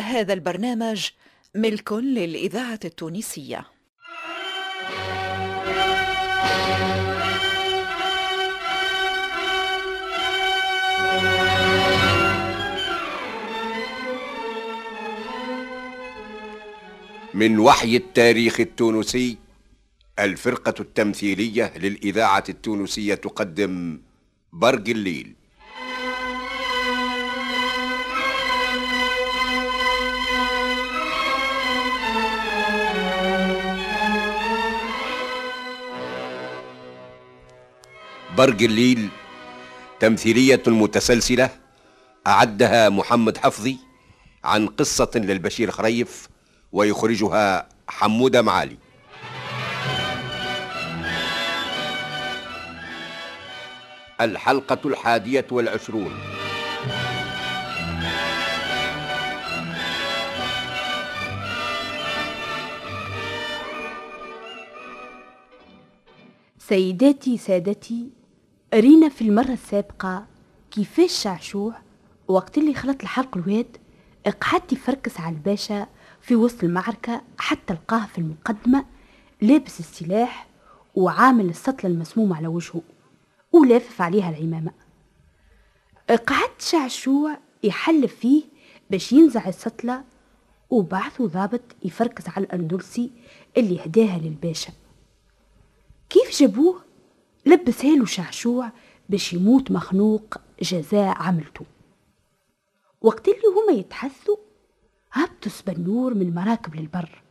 هذا البرنامج ملك للإذاعة التونسية. من وحي التاريخ التونسي، الفرقة التمثيلية للإذاعة التونسية تقدم برق الليل. برق الليل تمثيلية متسلسلة أعدها محمد حفظي عن قصة للبشير خريف، ويخرجها حمودة معالي. الحلقة 21. سيداتي سادتي، رينا في المرة السابقة كيفاش شعشوع وقت اللي خلط الحلق الواد قعد يفركس على الباشا في وسط المعركة حتى لقاه في المقدمة لابس السلاح وعامل السطلة المسمومة على وجهه ولافف عليها العمامة. قعد شعشوع يحلف فيه باش ينزع السطلة، وبعثه ضابط يفركس على الأندلسي اللي هداها للباشا. كيف جابوه؟ لبسها له شعشوع باش يموت مخنوق جزاء عملته. وقت اللي هما يتحثوا هبطوا سبنور من مراكب للبر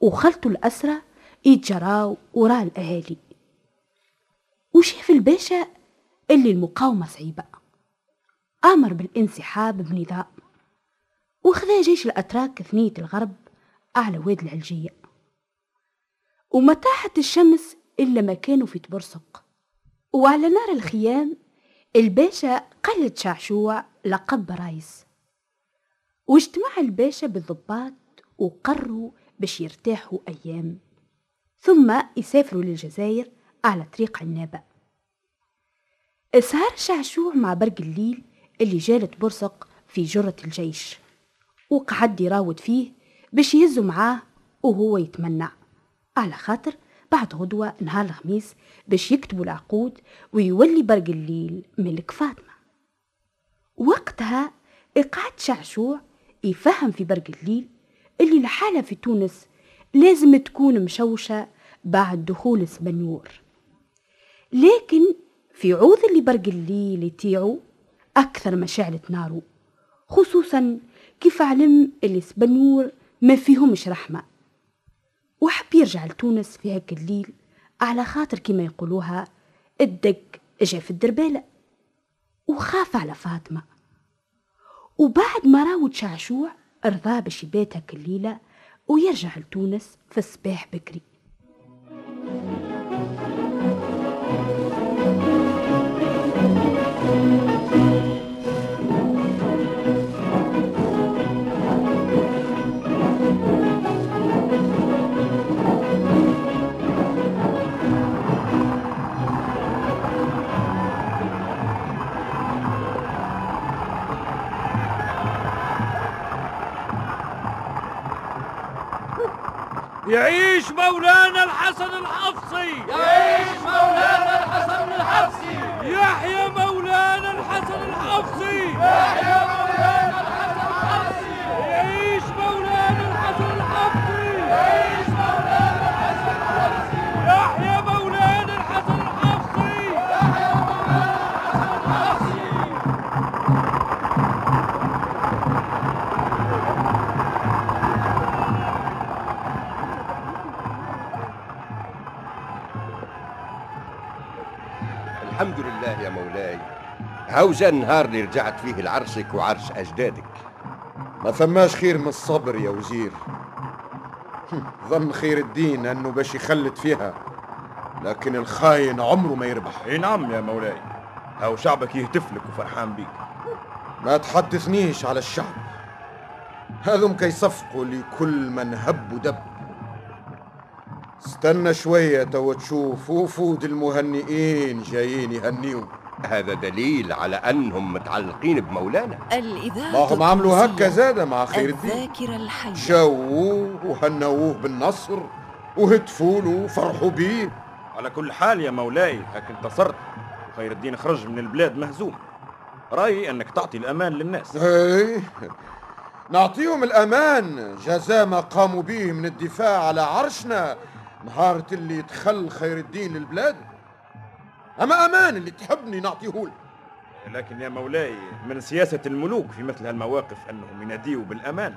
وخلطوا الأسرة يتجراو وراء الأهالي، وشاف الباشا اللي المقاومة صعيبة، أمر بالانسحاب بنظام وخذا جيش الأتراك ثنية الغرب أعلى واد العلجية، وما طاحت الشمس إلا ما كانوا في تبرسق. وعلى نار الخيام الباشا قلد شعشوع لقب رايس، واجتمع الباشا بالضباط وقروا باش يرتاحوا أيام ثم يسافروا للجزائر على طريق عنابة. سهر شعشوع مع برق الليل اللي جالت برسق في جرة الجيش، وقعد يراود فيه باش يهزه معاه وهو يتمنع على خاطر بعد غدوة نهار الخميس باش يكتبوا العقود ويولي برق الليل ملك فاطمة. وقتها قعد شعشوع يفهم في برق الليل اللي الحالة في تونس لازم تكون مشوشة بعد دخول سبنور، لكن في عوض اللي برق الليل يطيعوا أكثر ما شعلت نارو، خصوصا كيف علم اللي سبنور ما فيهمش رحمة، وحب يرجع لتونس في هاك الليل على خاطر كما يقولوها الدق جا في الدربالة، وخاف على فاطمة. وبعد ما راود شعشوع رضاه باش يبات هاك الليلة ويرجع لتونس في الصباح بكري. يعيش مولانا الحسن الحفصي، يعيش مولانا الحسن الحفصي، يحيى مولانا الحسن الحفصي، يحيى مولانا الحسن الحفصي، يعيش مولانا الحسن الحفصي، يعيش مولانا الحسن الحفصي، يحيى مولانا الحسن الحفصي، يحيى مولانا الحسن الحفصي. الحمد لله يا مولاي، هاوزا النهار اللي رجعت فيه لعرسك وعرس أجدادك. ما ثماش خير من الصبر يا وزير. ظن خير الدين أنه باش يخلد فيها، لكن الخاين عمره ما يربح. اي نعم يا مولاي، هاو شعبك يهتفلك وفرحان بيك. ما تحدثنيش على الشعب، هذم كيصفقوا لكل من هب ودب. استنى شوية تو تشوف وفود المهنئين جايين يهنيو. هذا دليل على أنهم متعلقين بمولانا. الإذاعة هم عملوا هكا زادة مع خير الدين، شووه وهنوه بالنصر وهتفوله وفرحوا بيه. على كل حال يا مولاي هك انتصرت وخير الدين خرج من البلاد مهزوم. رأيي أنك تعطي الأمان للناس. ايه نعطيهم الأمان جزاء ما قاموا به من الدفاع على عرشنا نهارة اللي يدخل خير الدين للبلاد. أما أمان اللي تحبني نعطيهولك. لكن يا مولاي من سياسة الملوك في مثل هالمواقف أنهم يناديوا بالأمان.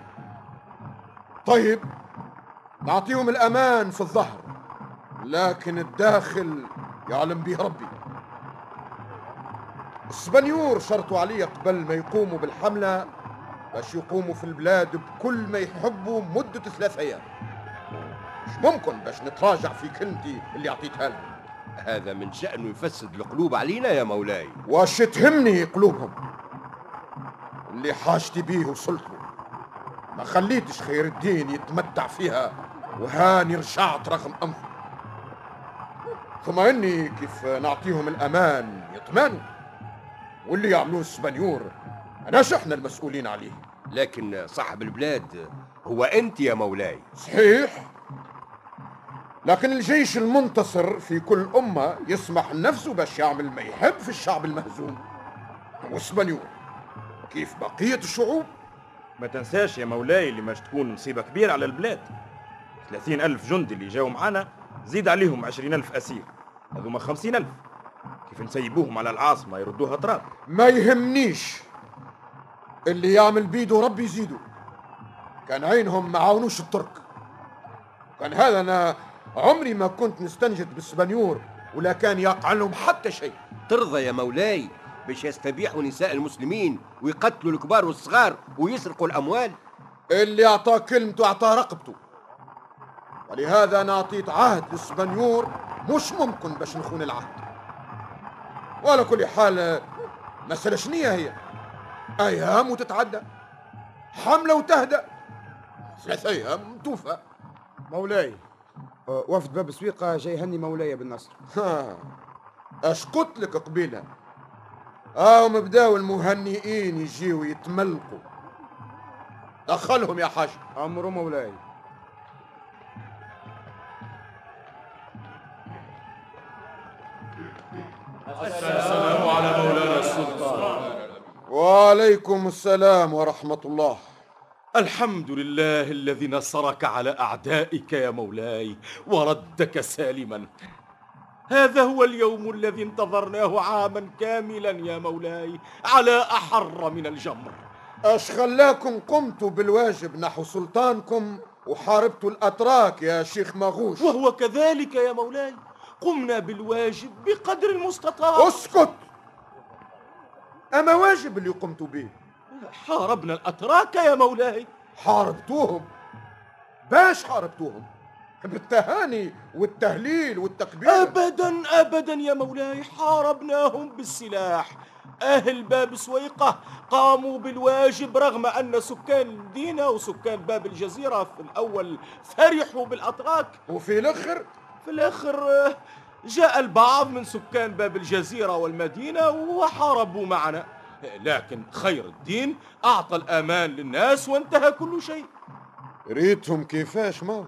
طيب نعطيهم الأمان في الظهر لكن الداخل يعلم به ربي. السبنيور شرطوا علي قبل ما يقوموا بالحملة باش يقوموا في البلاد بكل ما يحبوا مدة 3 أيام. مش ممكن باش نتراجع في كلمتي اللي عطيتها لهم. هذا من شأنه يفسد القلوب علينا يا مولاي. واش تهمني قلوبهم؟ اللي حاجتي بيه وصلت له، ما خليتش خير الدين يتمتع فيها وهاني رجعت رغم أنفي. ثم إني كيف نعطيهم الأمان يطمنوا، واللي يعملوه السبنيور أناش إحنا المسؤولين عليه. لكن صاحب البلاد هو أنت يا مولاي. صحيح، لكن الجيش المنتصر في كل أمة يسمح لنفسه باش يعمل ما يحب في الشعب المهزوم والسبنيور كيف بقية الشعوب. ما تنساش يا مولاي اللي مش تكون مصيبة كبيرة على البلاد. 30,000 جندي اللي جاوا معانا زيد عليهم 20,000 أسير، هذوما 50,000. كيف نسيبوهم على العاصمة يردوها تراب؟ ما يهمنيش، اللي يعمل بيده ربي يزيده. كان عينهم ما عاونوش الترك، كان هذا أنا عمري ما كنت نستنجد بالسبنيور ولا كان يقع لهم حتى شيء. ترضى يا مولاي باش يستبيحوا نساء المسلمين ويقتلوا الكبار والصغار ويسرقوا الأموال؟ اللي أعطى كلمته أعطى رقبته، ولهذا أنا أعطيت عهد للسبنيور مش ممكن باش نخون العهد. وعلى كل حال مسألة شنية هي؟ أيام وتتعدى، حملة وتهدأ، 3 أيام توفى. مولاي وفد باب السويقة جاي هني مولاي بالنصر. أشقت لك قبيلة هم بداو المهنئين يجيو يتملقوا. دخلهم يا حاج. أمروا مولاي. السلام على مولانا السلطان. وعليكم السلام ورحمة الله. الحمد لله الذي نصرك على أعدائك يا مولاي وردك سالما. هذا هو اليوم الذي انتظرناه عاما كاملا يا مولاي على أحر من الجمر. أش خلاكم قمتوا بالواجب نحو سلطانكم وحاربتوا الأتراك يا شيخ مغوش؟ وهو كذلك يا مولاي، قمنا بالواجب بقدر المستطاع. اسكت، أما واجب اللي قمتوا به؟ حاربنا الأتراك يا مولاي. حاربتوهم؟ باش حاربتوهم؟ بالتهاني والتهليل والتكبير؟ أبدا أبدا يا مولاي، حاربناهم بالسلاح. أهل باب سويقة قاموا بالواجب رغم أن سكان المدينة وسكان باب الجزيرة في الأول فرحوا بالأتراك، وفي الآخر جاء البعض من سكان باب الجزيرة والمدينة وحاربوا معنا. لكن خير الدين أعطى الأمان للناس وانتهى كل شيء. ريتهم كيفاش ما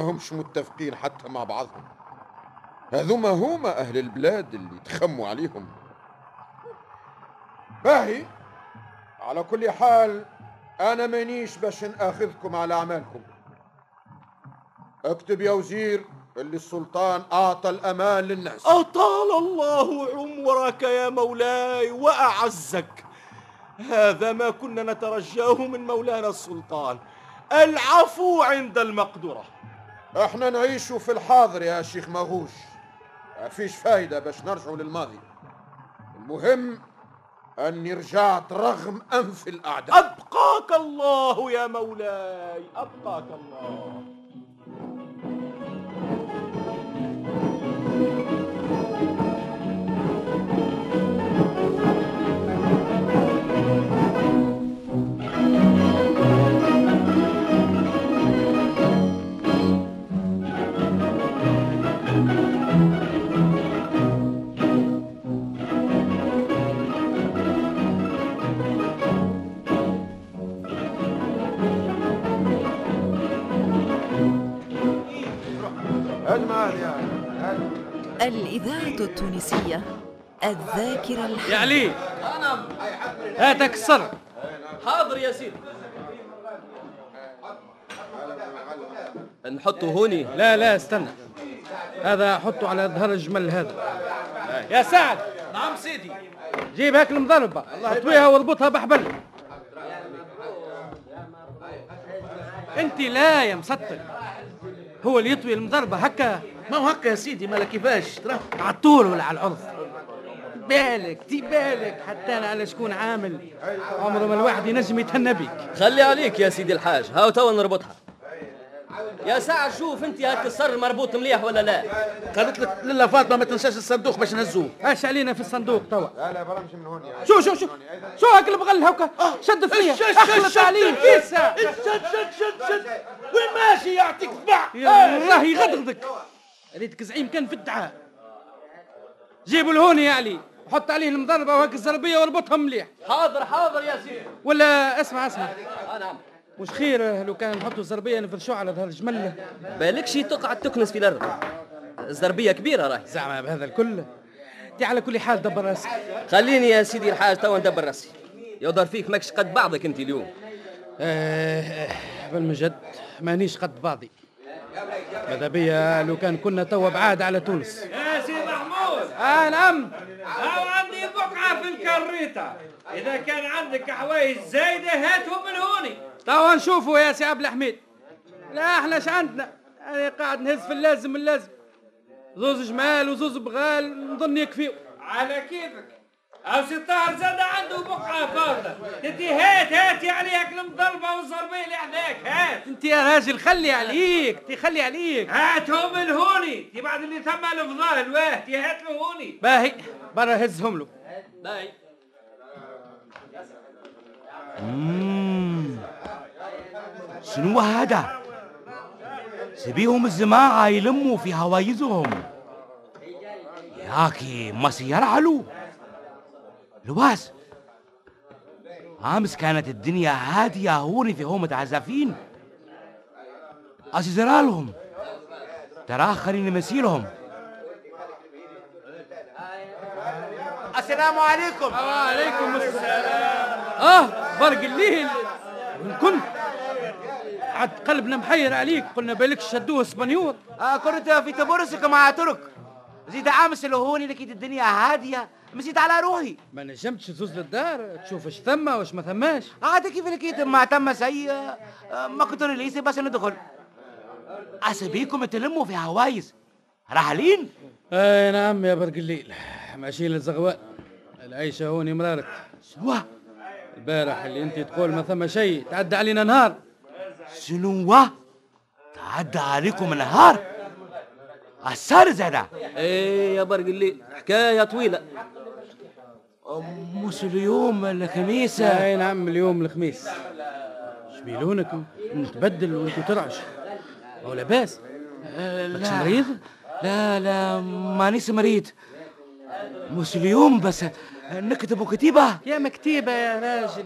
همش متفقين حتى مع بعضهم. هذوما هما أهل البلاد اللي تخموا عليهم. باهي، على كل حال أنا مانيش باش نأخذكم على أعمالكم. اكتب يا وزير اللي السلطان أعطى الأمان للناس. أطال الله عمرك يا مولاي وأعزك، هذا ما كنا نترجاه من مولانا السلطان. العفو عند المقدرة. احنا نعيشوا في الحاضر يا شيخ مغوش، ما فيش فايدة باش نرجعوا للماضي. المهم أني رجعت رغم أنف الأعداء. أبقاك الله يا مولاي، أبقاك الله. الإذاعة التونسية الذاكرة الحية. يا علي هاتك الصرع. حاضر يا سيدي. نحطه هوني؟ لا لا استنى، هذا حطه على ظهر الجمل هذا. يا سعد. نعم سيدي. جيب هاك المضربة اطويها واربطها بحبل. انت لا يا مسطر، هو اللي يطوي المضربة هكا؟ ما هو هكا يا سيدي، ما لا كيفاش تراه، على الطول ولا على العرض. بالك تي بالك حتى انا على شكون عامل، عمره ما الواحد ينجم يتهنى بيك. خلي عليك يا سيدي الحاج، هاو توا نربطها. يا سعد شوف انت هاك الصر مربوط مليح ولا لا؟ قالت لك للا فاطمه ما تنساش الصندوق باش نهزوه. اش علينا في الصندوق توا؟ لا لا برا مش من هون. شو شو شو شو هاك البغل هاكا شد فيا. اخلط عليه كيسه. شد شد شد شد وين ماشي يعطيك طبع. الله يغدغدك. ريتك زعيم كان في الدعاء. جيبوا لهوني يا علي، حط عليه المضربه وهاك الزربيه واربطهم مليح. حاضر حاضر يا سيدي. ولا اسمع اسمع. نعم. مش خير لو كان نحطوا الزربيه نفرشوها على ظهر الجمل؟ بالك شي تقعد تكنس في الارض، الزربيه كبيره راهي. زعما بهذا الكل؟ انت على كل حال دبر راسك. خليني يا سيدي الحاج توا ندبر راسي. يظهر فيك ماكش قد بعضك انت اليوم. بالمجد مانيش قد بعضي. ماذا بيا لو كان كنا توا بعاد على تونس. يا سيدي محمود. نعم. او عندي بقعه في الكريته، اذا كان عندك حوايج زايده هاتهم من هوني. توا نشوفوا يا سي عبد الحميد. لا احنا اش عندنا؟ انا قاعد نهز في اللازم اللازم. زوز جمال وزوز بغال نظن يكفيو. على كيفك. او سي طاهر زاد عنده بقعه فاضله. انت هات هات عليك المضربه والزربيه اللي حداك هات. انت يا راجل خلي عليك، انت خلي عليك. هاتهم من هوني، انت بعد اللي ثم الفضال واه، انت هات له هوني. باهي، برا هزهم له. باهي. شنو هذا؟ سبيهم الجماعة يلموا في هوايزهم ياكي ماشي يرحلوا لواس. أمس كانت الدنيا هادية هوني في هومة عزافين أشي زرالهم تراخرين مسيرهم. السلام عليكم. وعليكم السلام. برق الليل وين كنت؟ عاد قلبنا محير عليك، قلنا بالك شدوه اسبانيول. كنت في تبرسك مع ترك، زيد امس لهوني لقيت الدنيا هاديه، مشيت على روحي. ما نجمتش تزوز للدار تشوف اش ثم واش ما ثماش؟ عاد كيف لقيت ما ثم شيء ما كنت ليسي باش ندخل. اسبيكم تلموا في هوايز راحلين؟ اي نعم يا برق الليل، ماشي للزغوان، العيشه هوني مرارت. شنو؟ البارح اللي انت تقول ما ثم شيء تعدى علينا نهار. شنو تعدى عليكم نهار؟ السار زادا. ايه يا برق الليل حكايه طويله. مش اليوم الخميس؟ اي نعم اليوم الخميس. شبيلونكم نتبدل وانتو ترعش او لاباس؟ ماكش مريض؟ لا لا مانيش مريض، مش اليوم بس نكتبوا كتيبه. يا مكتيبه يا راجل.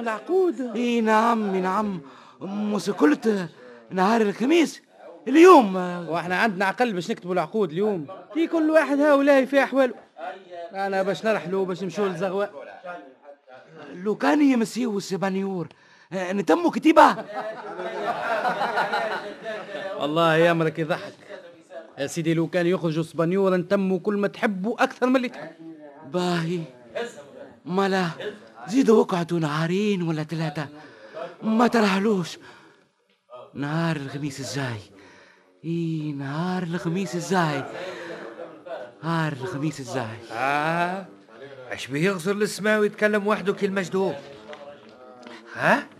العقود. اي نعم نعم مش قلت نهار الخميس اليوم. واحنا عندنا عقل باش نكتبوا العقود اليوم؟ في كل واحد هؤلاء في احواله. انا باش نرحلوا باش نمشوا للزغواء. لو كان يمسيو السبانيور نتموا كتيبه. والله يا امرك يضحك يا سيدي، لو كان يخرجوا السبانيور نتموا كل ما تحبوا اكثر من اللي تحبوا. باهي مالا زيدوا وقعتوا نهارين ولا ثلاثة، ما ترحلوش. نهار الخميس الجاي. اي نهار الخميس الجاي. نهار الخميس الجاي. اش بيه يغزر للسماوي يتكلم وحده كي المجدوب.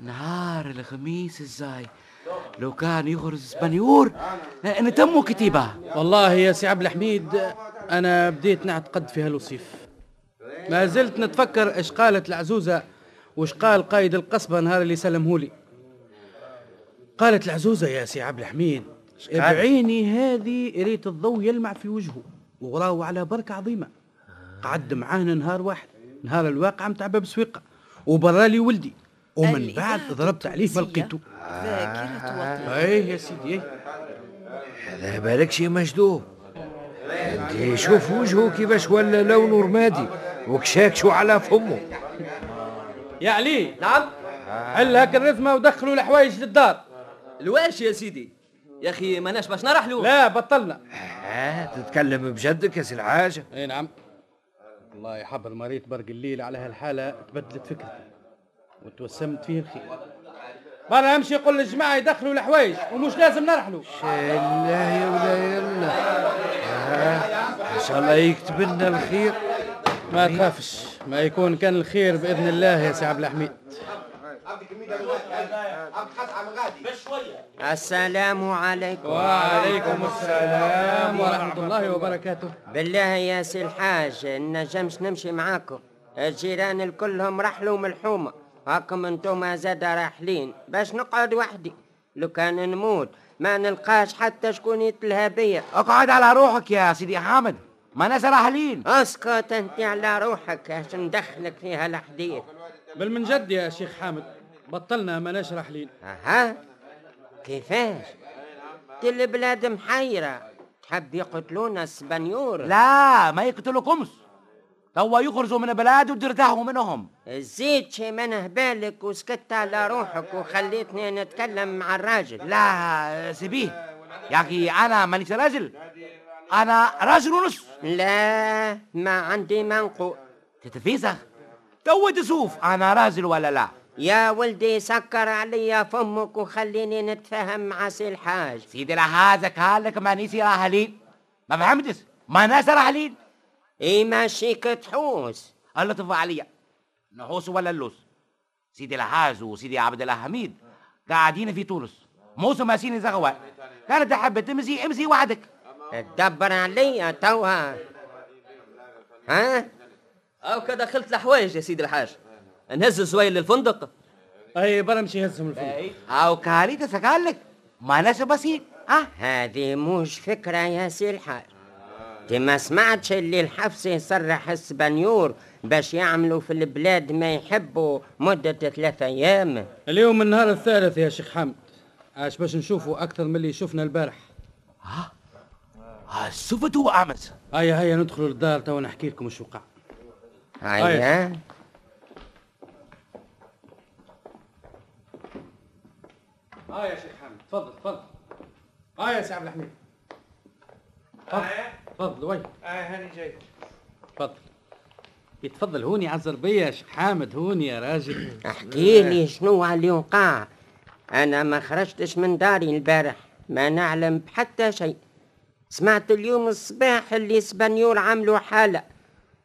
نهار الخميس الجاي لو كان يخرج اسبانيور نتموا كتيبة. والله يا سي عبد الحميد انا بديت نعتقد في هالوصيف. ما زلت نتفكر اش قالت العزوزة واش قال قائد القصبة نهار اللي سلمهولي. قالت العزوزة يا سي عبد الحميد بعيني هذه ريت الضوء يلمع في وجهه وراو على بركة عظيمة. قعد معانا نهار واحد، نهار الواقعة متاع باب سويقة، وبرالي ولدي ومن بعد ضربت عليه ما لقيته. ايه يا سيدي. لا بالك شي مجذوب. انت شوف وجهه كيفاش ولا لونه رمادي وكشاك شو على فمه. يا علي. نعم. حل هاك الرزمه ودخلوا الحوايج للدار. الواش يا سيدي؟ يا اخي ماناش باش نرحلوا. لا بطلنا. تتكلم بجدك يا سي الحاج؟ اي نعم. الله يحب المريض برق الليل على هالحاله تبدلت فكرتي وتوسمت فيه الخير. برا امشي قول للجماعه يدخلوا الحوايج ومش لازم نرحلوا. الله يا ولا يلا. ان شاء الله يكتب لنا الخير. ما تخافش، ما يكون كان الخير باذن الله يا سي عبد الحميد. السلام عليكم. وعليكم السلام ورحمة الله وبركاته. بالله يا سي الحاج نجمش نمشي معاكم، الجيران الكلهم رحلوا من الحومة، هاكم انتم زاد راحلين باش نقعد وحدي. لو كان نموت ما نلقاش حتى شكون يتلهى بيا. اقعد على روحك يا سيدي حامد، ما ناس راحلين. اسكت انت على روحك باش ندخلك فيها الحديث. بل من جد يا شيخ حامد بطلنا ماناش راحلين. اها كيفاش؟ البلاد محيره، تحب يقتلونا السبنيور؟ لا ما يقتلوكمش، توا يخرجوا من البلاد وترتاحوا منهم. زيد شي منه بالك وسكت على روحك وخليتني نتكلم مع الراجل. لا سيبيه يا اخي، انا مانيش راجل، انا راجل ونص. لا ما عندي منقو تتفيسخ توا تشوف انا راجل ولا لا. يا ولدي سكر عليا فمك وخليني نتفاهم مع سي الحاج. سيدي الحاج قالك مانيش راحلين، ما فهمتش؟ ماناش راحلين. اي ماشيك تحوس. اللطف عليا، نحوس ولا اللوس؟ سيدي الحاج وسيدي عبد الحميد قاعدين في تونس موسم ماشيين زغوان، كانت تحب تمزي امزي وحدك. تدبر عليا توا. ها هاكا دخلت الحوايج يا سيدي الحاج. نهز الزوايا للفندق. اي برا نمشي هزهم الفندق. او كاريتا سكالك ماناش بسيط. هذه موش فكره يا سي الحاج. انت ما سمعتش اللي الحفصي صرح السبنيور باش يعملوا في البلاد ما يحبوا مده 3 أيام؟ اليوم النهار الثالث يا شيخ حمد، اش باش نشوفوا اكثر من اللي شفنا البارح. شفت هو اعمس. هيا هيا ندخلوا للدار تو نحكي لكم وش وقع. هيا يا شيخ حمد، تفضل تفضل. يا سي عبد الحميد تفضل تفضل. وين؟ هاني جاي. تفضل يتفضل هوني عزر بيا يا شيخ حامد، هوني يا راجل. احكي لي شنو اللي وقع. انا ما خرجتش من داري البارح، ما نعلم بحتى شيء. سمعت اليوم الصباح اللي سبنيور عملوا حالة،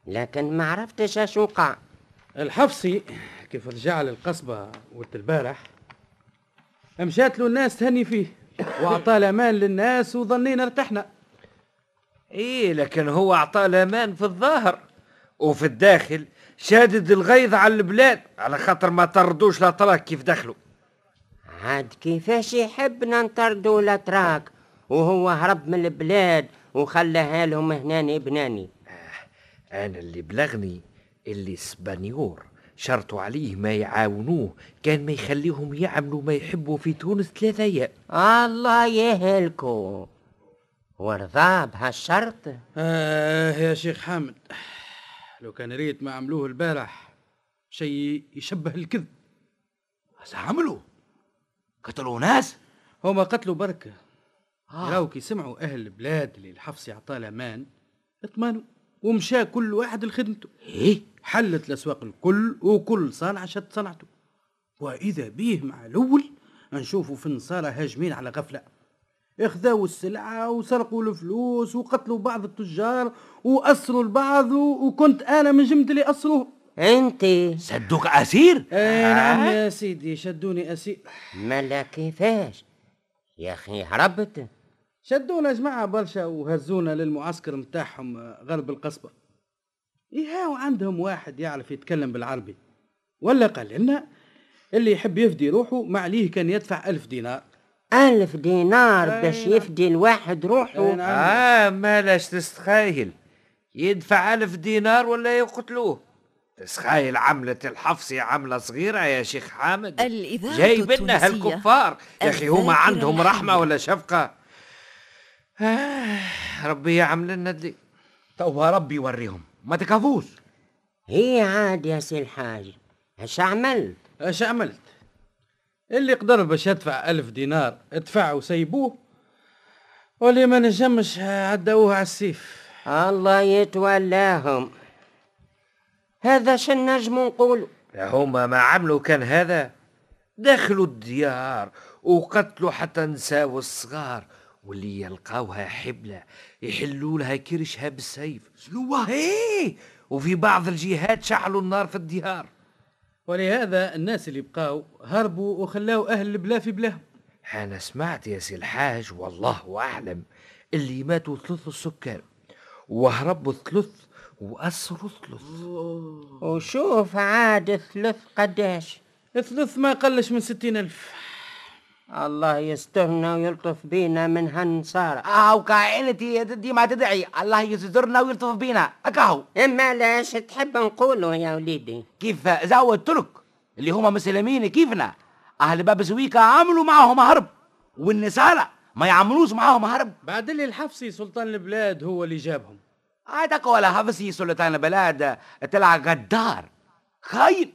لكن ما عرفتش اش وقع. الحفصي كيف رجع للقصبة ولت البارح مشات له الناس تهني فيه واعطى الامان للناس وظنينا ارتحنا. ايه لكن هو اعطى الامان في الظاهر وفي الداخل شادد الغيظ على البلاد على خاطر ما طردوش الاتراك كيف دخلوا. عاد كيفاش يحبنا نطردوا الاتراك وهو هرب من البلاد وخلاها لهم هناني بناني. انا اللي بلغني اللي سبانيور شرطوا عليه ما يعاونوه كان ما يخليهم يعملوا ما يحبوا في تونس 3 أيام. الله يهلكو ورضا بهالشرط. يا شيخ حامد لو كان ريت ما عملوه البارح شيء يشبه الكذب. هسا عملوا قتلوا ناس. هما قتلوا بركة. لو كي سمعوا أهل البلاد اللي الحفصي عطاه الأمان اطمنوا ومشى كل واحد لخدمته. ايه حلت الاسواق الكل وكل صانع شد صنعته. واذا بيه مع الاول نشوفوا في النصارى هاجمين على غفله، اخذوا السلعه وسرقوا الفلوس وقتلوا بعض التجار واسروا البعض وكنت انا من جمد اللي اسروه. انت شدوك اسير؟ نعم يا سيدي شدوني اسير. مالا كيفاش يا اخي هربت؟ شدونا جماعه برشا وهزونا للمعسكر متاعهم غرب القصبه. يهاو عندهم واحد يعرف يتكلم بالعربي ولا قال لنا اللي يحب يفدي روحه ما عليه كان يدفع 1000 دينار. 1000 دينار باش يفدي الواحد روحه؟ مالاش تستخايل، يدفع 1000 دينار ولا يقتلوه. تسخايل عملة الحفصي عملة صغيرة يا شيخ حامد، جايبنا هالكفار يا اخي. هما عندهم رحمة ولا شفقة؟ ربي يعمل لنا اللي توا ربي يوريهم، ما تكافوش. هي عاد يا سي الحاج، اش عملت؟ اش عملت؟ اللي قدر باش يدفع 1000 دينار ادفع وسيبوه، واللي ما نجمش عداوه على السيف. الله يتولاهم. هذا شن نجمو نقولوا؟ هما ما عملوا كان هذا، دخلوا الديار وقتلوا حتى نساو الصغار، واللي يلقاوها حبلة يحلوا لها كرشها بالسيف. شنوه؟ ايه، وفي بعض الجهات شعلوا النار في الديار. ولهذا الناس اللي بقاو هربوا وخلاو أهل البلا في بلاهم. أنا سمعت يا سي الحاج، والله أعلم، اللي ماتوا 3 السكان وهربوا 3 وأسروا 3. وشوف عاد 3 قداش؟ 3 ما قلش من 60,000. الله يسترنا ويلطف بينا من هالنصارى. وكائنتي يا ددي ما تدعي، الله يسترنا ويلطف بينا. أكاهو. أما لاش تحب نقوله يا وليدي؟ كيف زاو الترك اللي هما مسلمين كيفنا، أهل باب سويكا عملوا معهم هرب، والنصارى ما يعملوش معهم هرب. بعد اللي الحفصي سلطان البلاد هو اللي جابهم. عادك ولا حفصي سلطان البلاد طلع غدار خاين،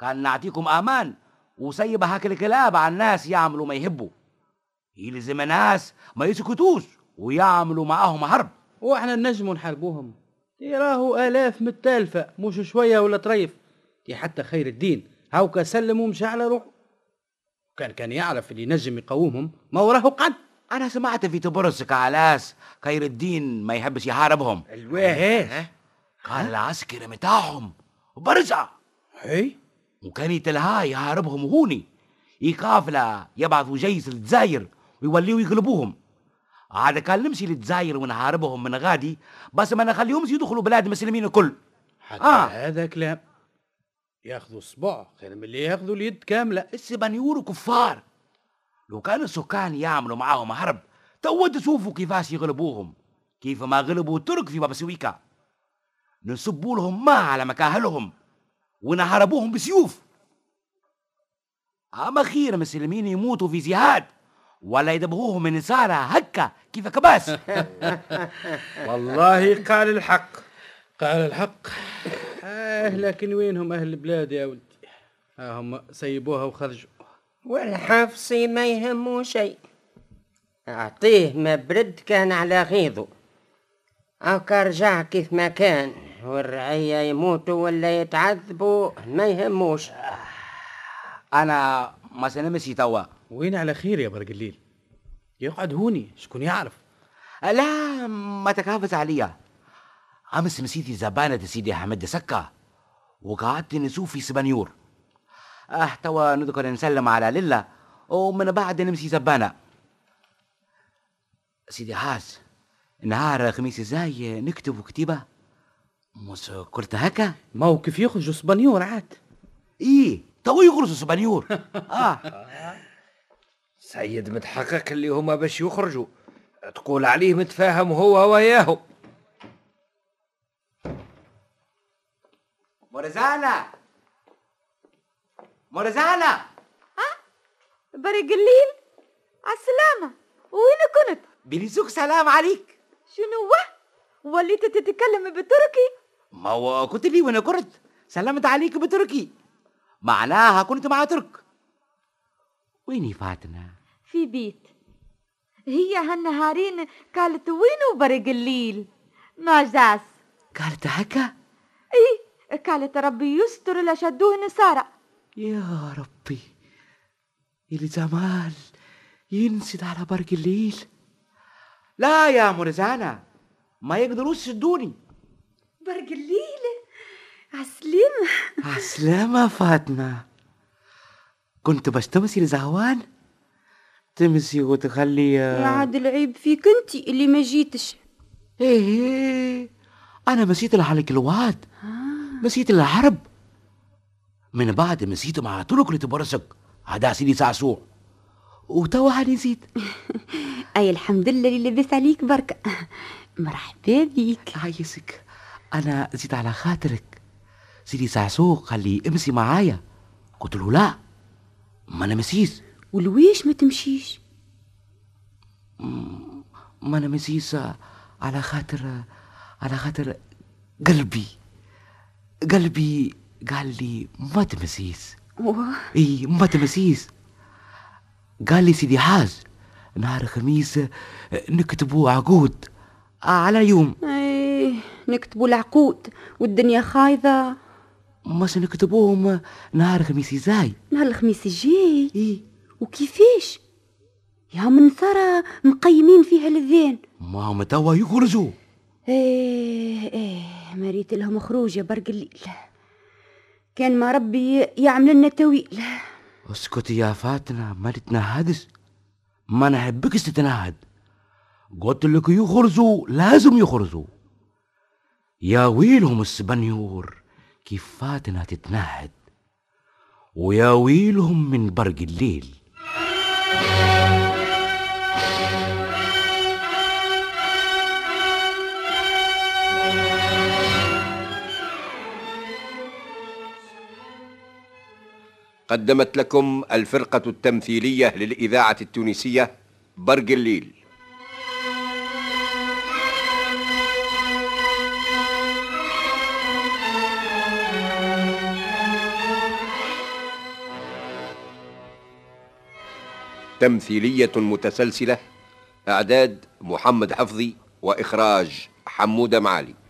كان نعطيكم أمان وسيب هاك الكلاب على الناس يعملوا ما يحبوا. يلزم ناس ما يسكتوش ويعملوا معاهم هرب. واحنا نجموا نحاربوهم؟ يراهو آلاف متالفة، مش شوية ولا طريف. دي حتى خير الدين هاوكا سلم ومشى على روحه. كان يعرف اللي نجم يقاومهم ما وراه قعد. أنا سمعت في تبرز كعلاس خير الدين ما يحبش يحاربهم. الواه قال العسكري متاعهم برزع هي، وكان يتلها يهاربهم هوني يقافلة، يبعثوا جيش للجزائر ويوليوا يقلبوهم. عاد كان نمشي للجزائر ونهاربهم من غادي، بس ما نخليهمش يدخلوا بلاد المسلمين الكل. حتى هذا كلام ياخذوا الصبع خير من اللي ياخذوا اليد كاملة. السبانيور كفار، لو كان السكان يعملوا معاهم هرب توا تشوفوا كيفاش يغلبوهم، كيف ما غلبوا الترك في باب سويكا. نصبوا لهم ما على مكاهلهم ونهربوهم بسيوف. اما خير مسلمين يموتوا في جهاد ولا يدبغوهم من نصارى هكا كيف كباس. والله قال الحق. لكن وينهم اهل البلاد يا ولدي؟ هم سيبوها وخرجوا. والحفصي ما يهمه شيء، اعطيه مبرد كان على غيظه، او كرجع كيف ما كان، والرعية يموتوا ولا يتعذبوا ما يهموش. أنا ما سنمسي توا. وين على خير يا برق الليل؟ يقعد هوني شكون يعرف؟ لا ما تكافز عليا. أمس مسيتي زبانة سيدي حمد سكة وقعدت نسوف في سبانيور. توا نذكر نسلم على لله ومن بعد نمسي زبانة. سيدي حاس، نهار خميس زاي نكتب كتيبة مش كرت هكا موقف يخرجوا سبانيور عاد. ايه تو يخرجوا سبانيور. سيد متحقق اللي هما باش يخرجوا، تقول عليه متفاهم هو وياهم. مرزانة برق الليل، عالسلامة. وين كنت؟ بليزوك سلام عليك. شنو وليت تتكلم بالتركي؟ ما كنت لي وانا كرت سلمت عليك بتركي، معناها كنت مع ترك. ويني فاتنة؟ في بيت. هي هالنهارين قالت وينو برق الليل؟ ما جاس. قالت هكا؟ ايه قالت ربي يستر لشدوه نصارى. يا ربي الجمال ينسد على برق الليل. لا يا مرزانة، ما يقدروش يشدوني. برق الليل عسلامة. عسلامة فاتنة، كنت باش تمسي لزهوان تمسي وتخلي. يا عاد العيب فيك انتي اللي ما جيتش. ايه انا مسيت الحلقلوات، مسيت الحرب، من بعد مسيت مع ترك لتبرسك عدا سيدي سعسوع، وتوا هاني نسيت. اي الحمد لله اللي لبس عليك بركة. مرحبا بيك. عايزك أنا زيت على خاطرك. سيدي سعسوق قال لي امسي معايا، قلت له لا ما أنا مسيس. ولويش ما تمشيش؟ ما أنا مزيز على خاطر قلبي قال لي ما تمسيس. إيه ما تمسيس. قال لي سيدي حاج نهار خميس نكتبوا عقود على يوم. إيه نكتبوا العقود والدنيا خايضة. مش نكتبوهم نهار خميس زاي. نهار الخميس الجاي. إيه وكيفاش؟ يا من ثرى مقيمين فيها للذين. ما هم توا يخرجوا. ايه مريت لهم خروج يا برق الليل. كان ما ربي يعمل لنا تويل. اسكتي يا فاتنة ما تتنهدش. ما نحبكش تتنهد. قلت لك يخرجوا لازم يخرجوا. يا ويلهم السبنيور كيف فاتنة تتنهد. ويا ويلهم من برق الليل. قدمت لكم الفرقة التمثيلية للإذاعة التونسية برق الليل. تمثيلية متسلسلة، إعداد محمد حفظي وإخراج حمودة معالي.